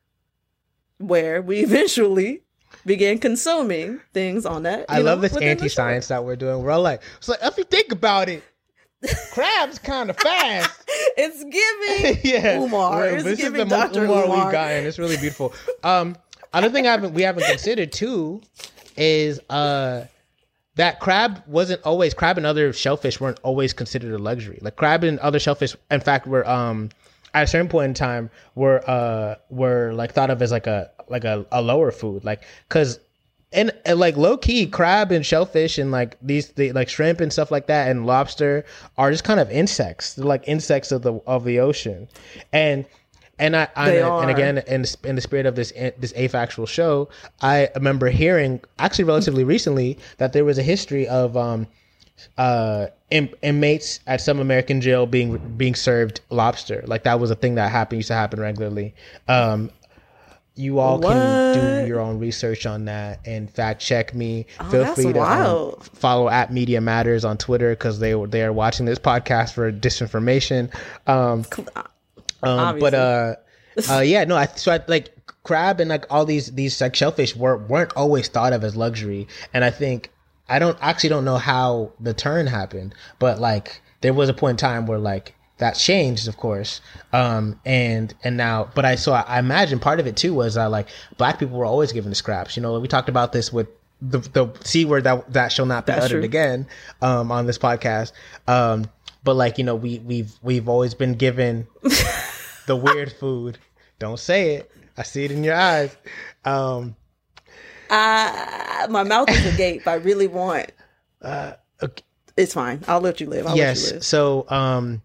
where we eventually began consuming things on that. I know, love this anti-science that we're doing. We're like, so if you think about it, crab's kind of fast. It's giving yeah. Umar. Well, it's this giving is the most Umar, Umar we've gotten. It's really beautiful. Um, other thing I haven't we haven't considered too is uh that crab wasn't always crab and other shellfish weren't always considered a luxury. Like crab and other shellfish, in fact, were um at a certain point in time were uh were like thought of as like a like a, a lower food, like because. And, and like low key, crab and shellfish and like these the, like shrimp and stuff like that and lobster are just kind of insects. They're like insects of the of the ocean, and and I, I and again in the, in the spirit of this this afactual show, I remember hearing actually relatively recently that there was a history of um, uh, in, inmates at some American jail being being served lobster. Like that was a thing that happened used to happen regularly. Um, You all what? Can do your own research on that and fact check me. Oh, Feel free to um, follow at Media Matters on Twitter because they they are watching this podcast for disinformation. Um, um but uh, uh, yeah, no, I so I like crab and like all these these like shellfish were weren't always thought of as luxury, and I think I don't actually don't know how the turn happened, but like there was a point in time where like. That changed, of course, um, and and now, but I so I, I imagine part of it too was that like Black people were always given the scraps. You know, we talked about this with the the C word that that shall not be That's uttered true. Again um, on this podcast. Um, but like you know, we we've we've always been given the weird food. Don't say it. I see it in your eyes. Um, uh, my mouth is agape. I really want. Uh, okay. It's fine. I'll let you live. I'll yes. Let you live. So. Um,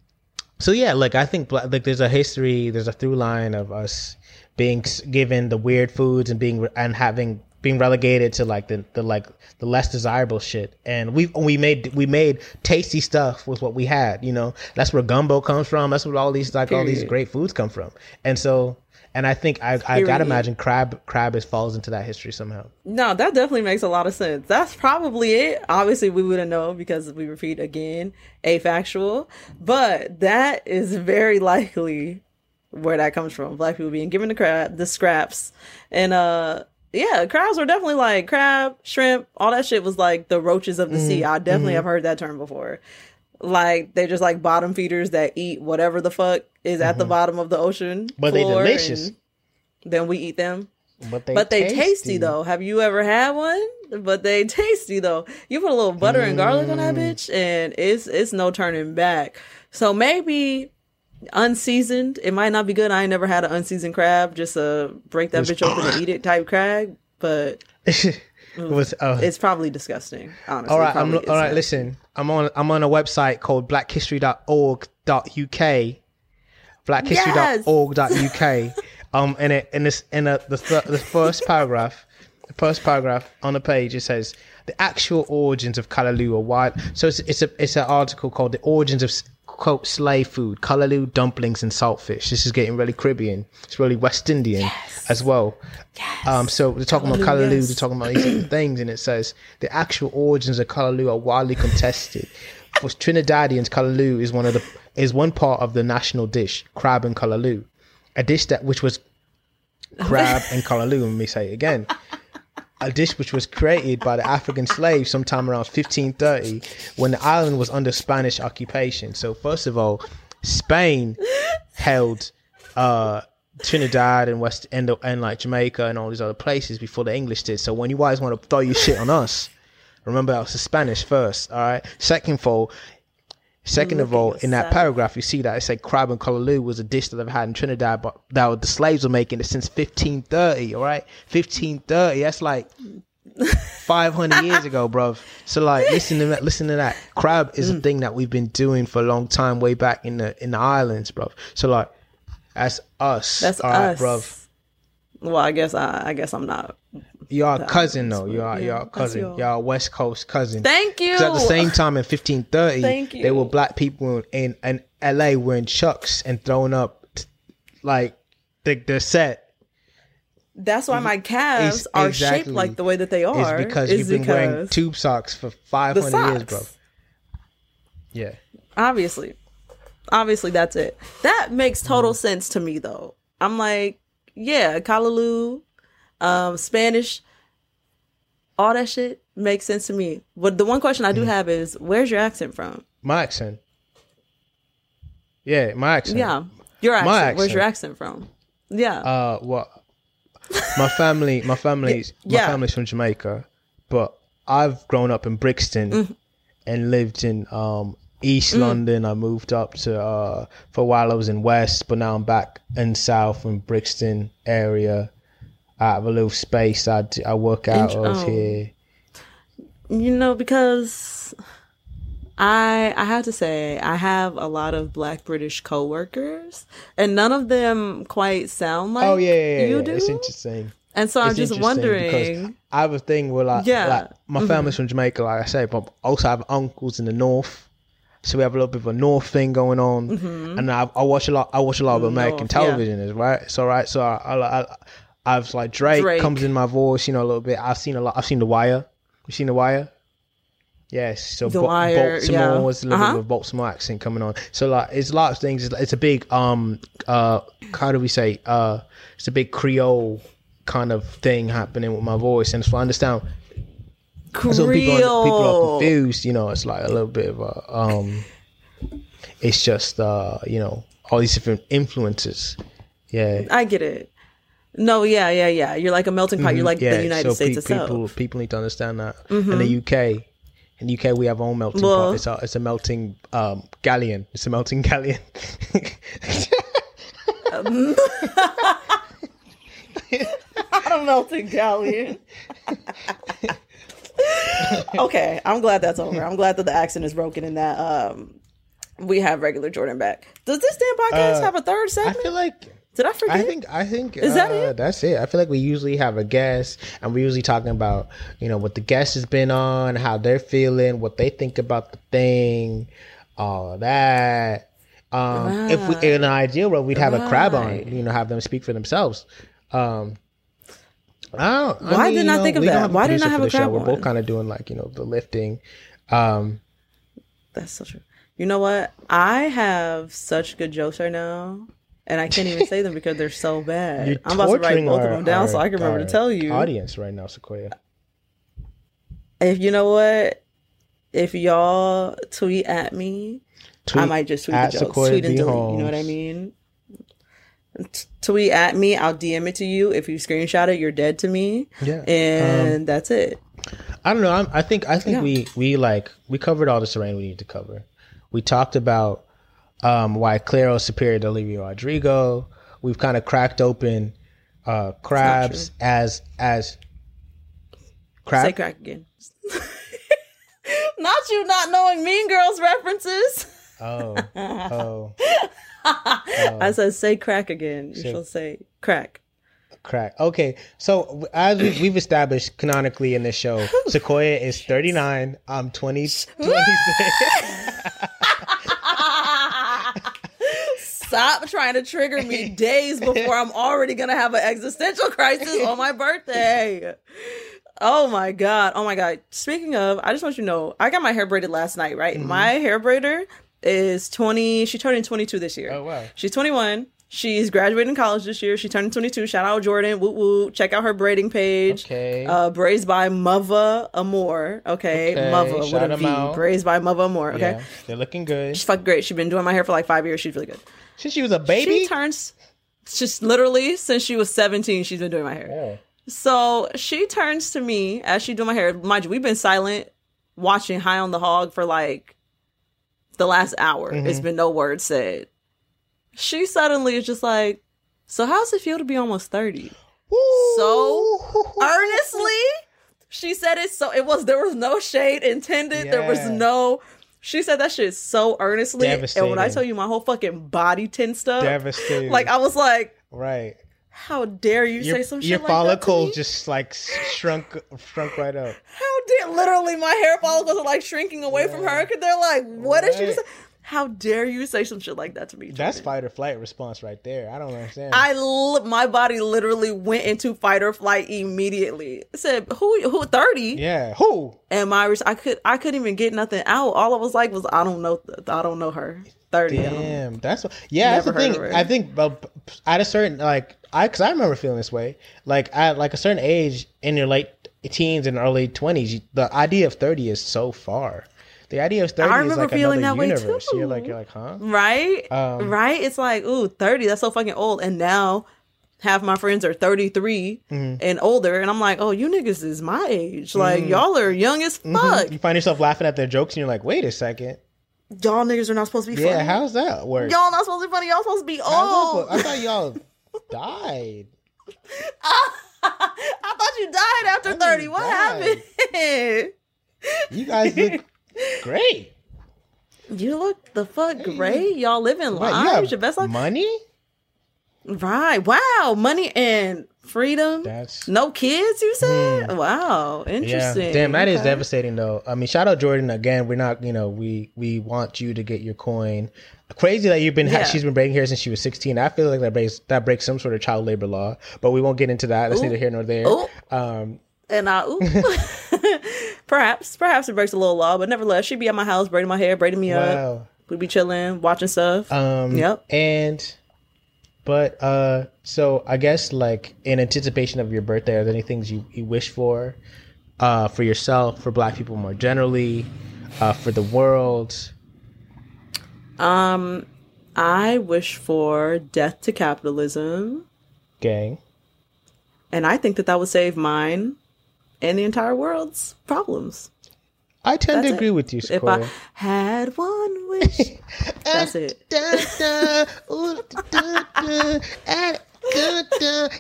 So yeah, like I think like there's a history, there's a through line of us being given the weird foods and being and having being relegated to like the, the like the less desirable shit, and we we made we made tasty stuff with what we had, you know. That's where gumbo comes from. That's where all these like Period. all these great foods come from, and so. And I think I, I gotta imagine crab crab is falls into that history somehow. No, that definitely makes a lot of sense. That's probably it. Obviously, we wouldn't know because we repeat again, afactual. But that is very likely where that comes from. Black people being given the crab, the scraps, and uh, yeah, crabs were definitely like crab, shrimp, all that shit was like the roaches of the mm-hmm. sea. I definitely mm-hmm. have heard that term before. Like they're just like bottom feeders that eat whatever the fuck is at mm-hmm. the bottom of the ocean. But they delicious. Then we eat them. But they, but they tasty. tasty though. Have you ever had one? But they tasty though. You put a little butter mm. and garlic on that bitch, and it's it's no turning back. So maybe unseasoned, it might not be good. I ain't never had an unseasoned crab. Just uh break that bitch open and eat it type crab. But. It was, uh, it's probably disgusting, honestly. All right, I'm, all right. Listen, I'm on. I'm on a website called black history dot org dot U K, black history dot org dot U K. Um, and it and this in a, the th- the first paragraph, the first paragraph on the page it says the actual origins of Callaloo are wide. So it's it's a it's an article called the origins of quote slave food, Callaloo dumplings and saltfish. This is getting really Caribbean. It's really West Indian yes. as well. Yes. Um, so they're talking Callaloo, about Callaloo, yes. they're talking about these different things, and it says the actual origins of Callaloo are wildly contested. For Trinidadians, Callaloo is one of the is one part of the national dish, crab and Callaloo, a dish that which was crab and Callaloo. Let me say it again. A dish which was created by the African slaves sometime around fifteen thirty when the island was under Spanish occupation. So first of all, Spain held uh, Trinidad and West and, and like Jamaica and all these other places before the English did. So when you guys want to throw your shit on us, remember that was the Spanish first. All right. Second fall. Second of all, in that sad. paragraph, you see that it said crab and Callaloo was a dish that I've had in Trinidad, but that the slaves were making it since fifteen thirty. All right, fifteen thirty. That's like five hundred years ago, bruv. So like, listen to that. Listen to that. Crab is mm. a thing that we've been doing for a long time, way back in the in the islands, bruv. So like, that's us. That's all us, right, bruv. Well, I guess I, I guess I'm not. You're our cousin, though. You're our, yeah, you're our cousin. Your... You're our West Coast cousin. Thank you. Because at the same time in fifteen thirty, there were black people in, in L A wearing chucks and throwing up like the, the set. That's why my calves it's, are exactly, shaped like the way that they are. It's because it's you've been because wearing tube socks for five hundred socks. years, bro. Yeah. Obviously. Obviously, that's it. That makes total mm. sense to me, though. I'm like, yeah, Callaloo. Um, Spanish, all that shit makes sense to me. But the one question I do mm. have is, where's your accent from? My accent. Yeah, my accent. Yeah, your accent. My accent. Where's your accent from? Yeah. Uh, well, my family, my family's, yeah. my family's from Jamaica, but I've grown up in Brixton mm. and lived in um East mm. London. I moved up to uh for a while. I was in West, but now I'm back in South in Brixton area. I have a little space I, do, I work out of oh. here. You know, because I I have to say, I have a lot of Black British co-workers, and none of them quite sound like oh, yeah, yeah, you yeah. do. It's interesting. And so it's I'm just wondering. I have a thing where like, yeah. like my family's mm-hmm. from Jamaica, like I say, but also I have uncles in the north. So we have a little bit of a north thing going on. Mm-hmm. And I, I watch a lot I watch a lot of American north, television, yeah. right? So, right, so I... I, I I've like Drake, Drake comes in my voice, you know, a little bit. I've seen a lot. I've seen The Wire. You seen The Wire? Yes. So the Bo- Wire, Baltimore yeah. was a little uh-huh. bit of a Baltimore accent coming on. So like, it's lots of things. It's, it's a big um uh how do we say uh it's a big Creole kind of thing happening with my voice, and so I understand. Creole. So people are, people are confused. You know, it's like a little bit of a um. It's just uh you know all these different influences. Yeah, I get it. No, yeah, yeah, yeah. You're like a melting pot. You're like yeah, the United so States pe- itself. People, people need to understand that. Mm-hmm. In the U K, in the U K, we have our own melting well, pot. It's a, it's a melting um, galleon. It's a melting galleon. um, not a melting galleon. Okay, I'm glad that's over. I'm glad that the accent is broken in that um, we have regular Jordan back. Does this damn podcast uh, have a third segment? I feel like... Did I forget? I think I think is uh, that it? That's it. I feel like we usually have a guest, and we're usually talking about you know what the guest has been on, how they're feeling, what they think about the thing, all that. Um, right. If we in an ideal world, we'd have right. a crab on, you know, have them speak for themselves. Um, I don't. Why I mean, didn't you know, I think of that? Why didn't I have a crab show. on? We're both kind of doing like you know the lifting. Um, that's so true. You know what? I have such good jokes right now. And I can't even say them because they're so bad. You're I'm about to write both our, of them down our, so I can remember to tell you. Audience right now, Sequoia. If you know what, if y'all tweet at me, tweet I might just tweet the jokes. Sequoia tweet and delete. Holmes. You know what I mean? T- tweet at me. I'll D M it to you. If you screenshot it, you're dead to me. Yeah, and um, that's it. I don't know. I'm, I think I think yeah. we we like we covered all the terrain we need to cover. We talked about. Um, why Clairo is superior to Olivia Rodrigo. We've kind of cracked open uh, crabs as as crab. Say crack again. Not you not knowing Mean Girls references. Oh, oh. oh. I said say crack again. You say, shall say crack. Crack. Okay, so as we've, we've established canonically in this show, Sequoia is thirty-nine. I'm twenty, twenty-six. Stop trying to trigger me days before I'm already going to have an existential crisis on my birthday. Oh, my God. Oh, my God. Speaking of, I just want you to know, I got my hair braided last night, right? Mm-hmm. My hair braider is twenty. She turned in twenty-two this year. Oh, wow. She's twenty-one. She's graduating college this year. She turned in twenty-two. Shout out Jordan. Woo woo. Check out her braiding page. Okay. Uh, braids by Mava Amor. Okay. okay. Mava Shout with a V. Out. Braids by Mava Amor. Okay. Yeah, they're looking good. She's fucking great. She's been doing my hair for like five years. She's really good. Since she was a baby? She turns. Just literally since she was seventeen, she's been doing my hair. Yeah. So she turns to me as she doing my hair. Mind you, we've been silent watching High on the Hog for like the last hour. Mm-hmm. It's been no word said. She suddenly is just like, so how's it feel to be almost thirty? Ooh. So earnestly, she said it. So it was, there was no shade intended. Yeah. There was no, she said that shit so earnestly. And when I tell you my whole fucking body tensed up. Devastating. Like I was like, right. How dare you your, say some shit like that? Your follicle just like shrunk shrunk right up. How dare, literally my hair follicles are like shrinking away yeah. from her. Cause they're like, what right. did she say? How dare you say some shit like that to me? Jordan? That's fight or flight response right there. I don't understand. I li- my body literally went into fight or flight immediately. It said, "Who? Who? thirty? Yeah. Who? Am I? I could. I couldn't even get nothing out. All I was like was, I don't know. I don't know her. thirty. Damn. That's what, yeah. Never that's the thing. I think at a certain like I because I remember feeling this way. Like at like a certain age in your late teens and early twenties, the idea of thirty is so far. The idea of thirty I remember is like feeling another that universe. Way too. You're like, you're like, huh? Right, um, right. It's like, ooh, thirty. That's so fucking old. And now, half my friends are thirty-three mm-hmm. and older, and I'm like, oh, you niggas is my age. Mm-hmm. Like, y'all are young as fuck. Mm-hmm. You find yourself laughing at their jokes, and you're like, wait a second. Y'all niggas are not supposed to be funny. Yeah, how's that work? Y'all not supposed to be funny. Y'all supposed to be old. I thought y'all died. I thought you died after thirty. What died. happened? You guys look. Great. You look the fuck hey. great. Y'all living what, lives. You your best life. Money? Right. Wow. Money and freedom. That's... No kids, you said? Mm. Wow. Interesting. Yeah. Damn, that okay. is devastating though. I mean, shout out Jordan again. We're not, you know, we we want you to get your coin. Crazy that you've been yeah. she's been braiding hair since she was sixteen. I feel like that breaks that breaks some sort of child labor law, but we won't get into that. That's Ooh. neither here nor there. Ooh. Um And I, ooh, perhaps, perhaps it breaks a little law, but nevertheless, she'd be at my house, braiding my hair, braiding me wow. up. We'd be chilling, watching stuff. Um, yep. And, but, uh, so I guess like in anticipation of your birthday, are there any things you, you wish for, uh, for yourself, for Black people more generally, uh, for the world? Um, I wish for death to capitalism. Gang. And I think that that would save mine. And the entire world's problems. I tend that's to agree it. with you, Sequoia. If I had one wish, that's it.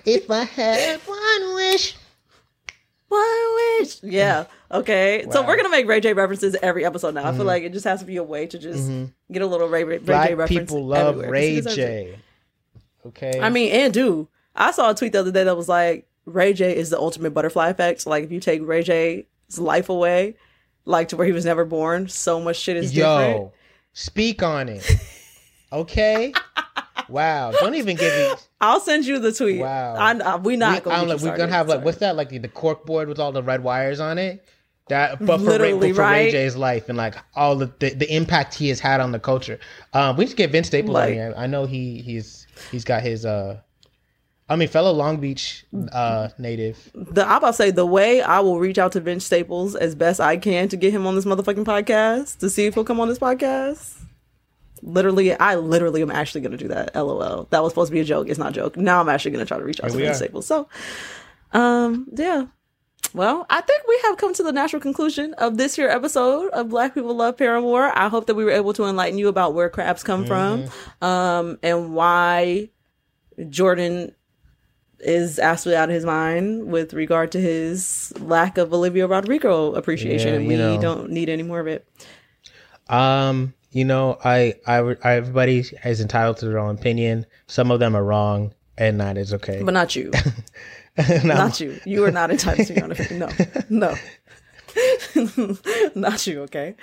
If I had one wish. One wish. Yeah. Okay. Wow. So we're going to make Ray J references every episode now. Mm-hmm. I feel like it just has to be a way to just mm-hmm. get a little Ray, Ray, Ray J reference. People love Ray J. Okay. I mean, and do. I saw a tweet the other day that was like, Ray J is the ultimate butterfly effect. Like, if you take Ray J's life away, like to where he was never born, so much shit is Yo, different. Yo, speak on it. Okay? Wow. Don't even give me... I'll send you the tweet. Wow. I, I, we not we, going like, to We're going to have, like, sorry. what's that? Like, the, the cork board with all the red wires on it? That, but for, Literally, Ray, but for right? Ray J's life and, like, all the, the, the impact he has had on the culture. Um, we just get Vince Staples like, on here. I know he he's he's got his... uh. I mean, fellow Long Beach uh, native. The I'm about to say the way I will reach out to Vince Staples as best I can to get him on this motherfucking podcast to see if he'll come on this podcast. Literally, I literally am actually going to do that. L O L. That was supposed to be a joke. It's not a joke. Now I'm actually going to try to reach out Here to Vince are. Staples. So, um, yeah. Well, I think we have come to the natural conclusion of this here episode of Black People Love Paramore. I hope that we were able to enlighten you about where crabs come mm-hmm. from um, and why Jordan is absolutely out of his mind with regard to his lack of Olivia Rodrigo appreciation, yeah, and we know. don't need any more of it. Um, you know, I, I, I, everybody is entitled to their own opinion. Some of them are wrong, and that is okay. But not you. no. Not you. You are not entitled to your own opinion. No, no, not you. Okay.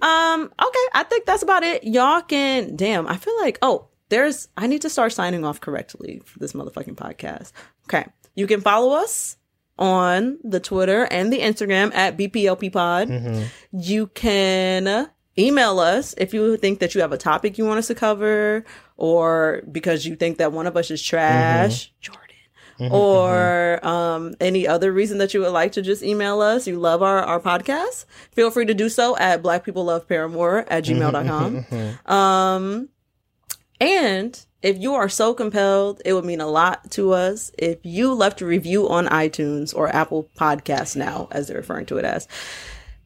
Um. Okay. I think that's about it. Y'all can. Damn. I feel like. Oh. There's, I need to start signing off correctly for this motherfucking podcast. Okay. You can follow us on the Twitter and the Instagram at B P L P pod. Mm-hmm. You can email us if you think that you have a topic you want us to cover or because you think that one of us is trash. Mm-hmm. Jordan. Mm-hmm. Or um, any other reason that you would like to just email us. You love our, our podcast. Feel free to do so at blackpeopleloveparamore at gmail dot com. Mm-hmm. Um, And If you are so compelled, it would mean a lot to us if you left a review on iTunes or Apple Podcasts now, as they're referring to it as,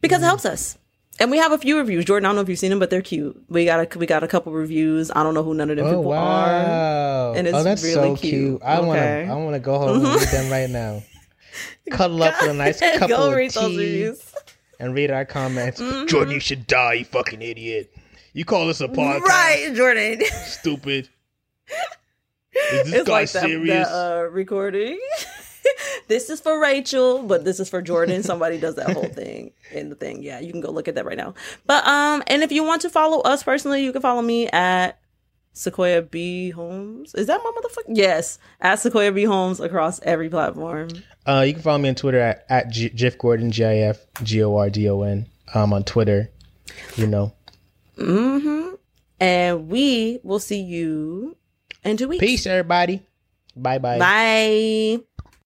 because mm-hmm. it helps us. And we have a few reviews. Jordan, I don't know if you've seen them, but they're cute. We got a we got a couple reviews. I don't know who none of them oh, people wow. are. And it's oh, that's really so cute. cute. I okay. wanna I wanna go home mm-hmm. and read them right now. Cuddle up with a nice couple go of read tea those reviews. And read our comments. Mm-hmm. Jordan, you should die, you fucking idiot. You call this a podcast? Right, Jordan. Stupid. Is this it's guy like that, serious? That, uh, recording. This is for Rachel, but this is for Jordan. Somebody does that whole thing in the thing. Yeah, you can go look at that right now. But um, and if you want to follow us personally, you can follow me at Sequoia B Holmes. Is that my motherfucker? Yes, at Sequoia B Holmes across every platform. Uh, you can follow me on Twitter at, at G- Jif Gordon, G I F G O R D O N. Um, on Twitter, you know. Mm-hmm. And we will see you in two weeks. Peace, everybody. Bye bye. Bye.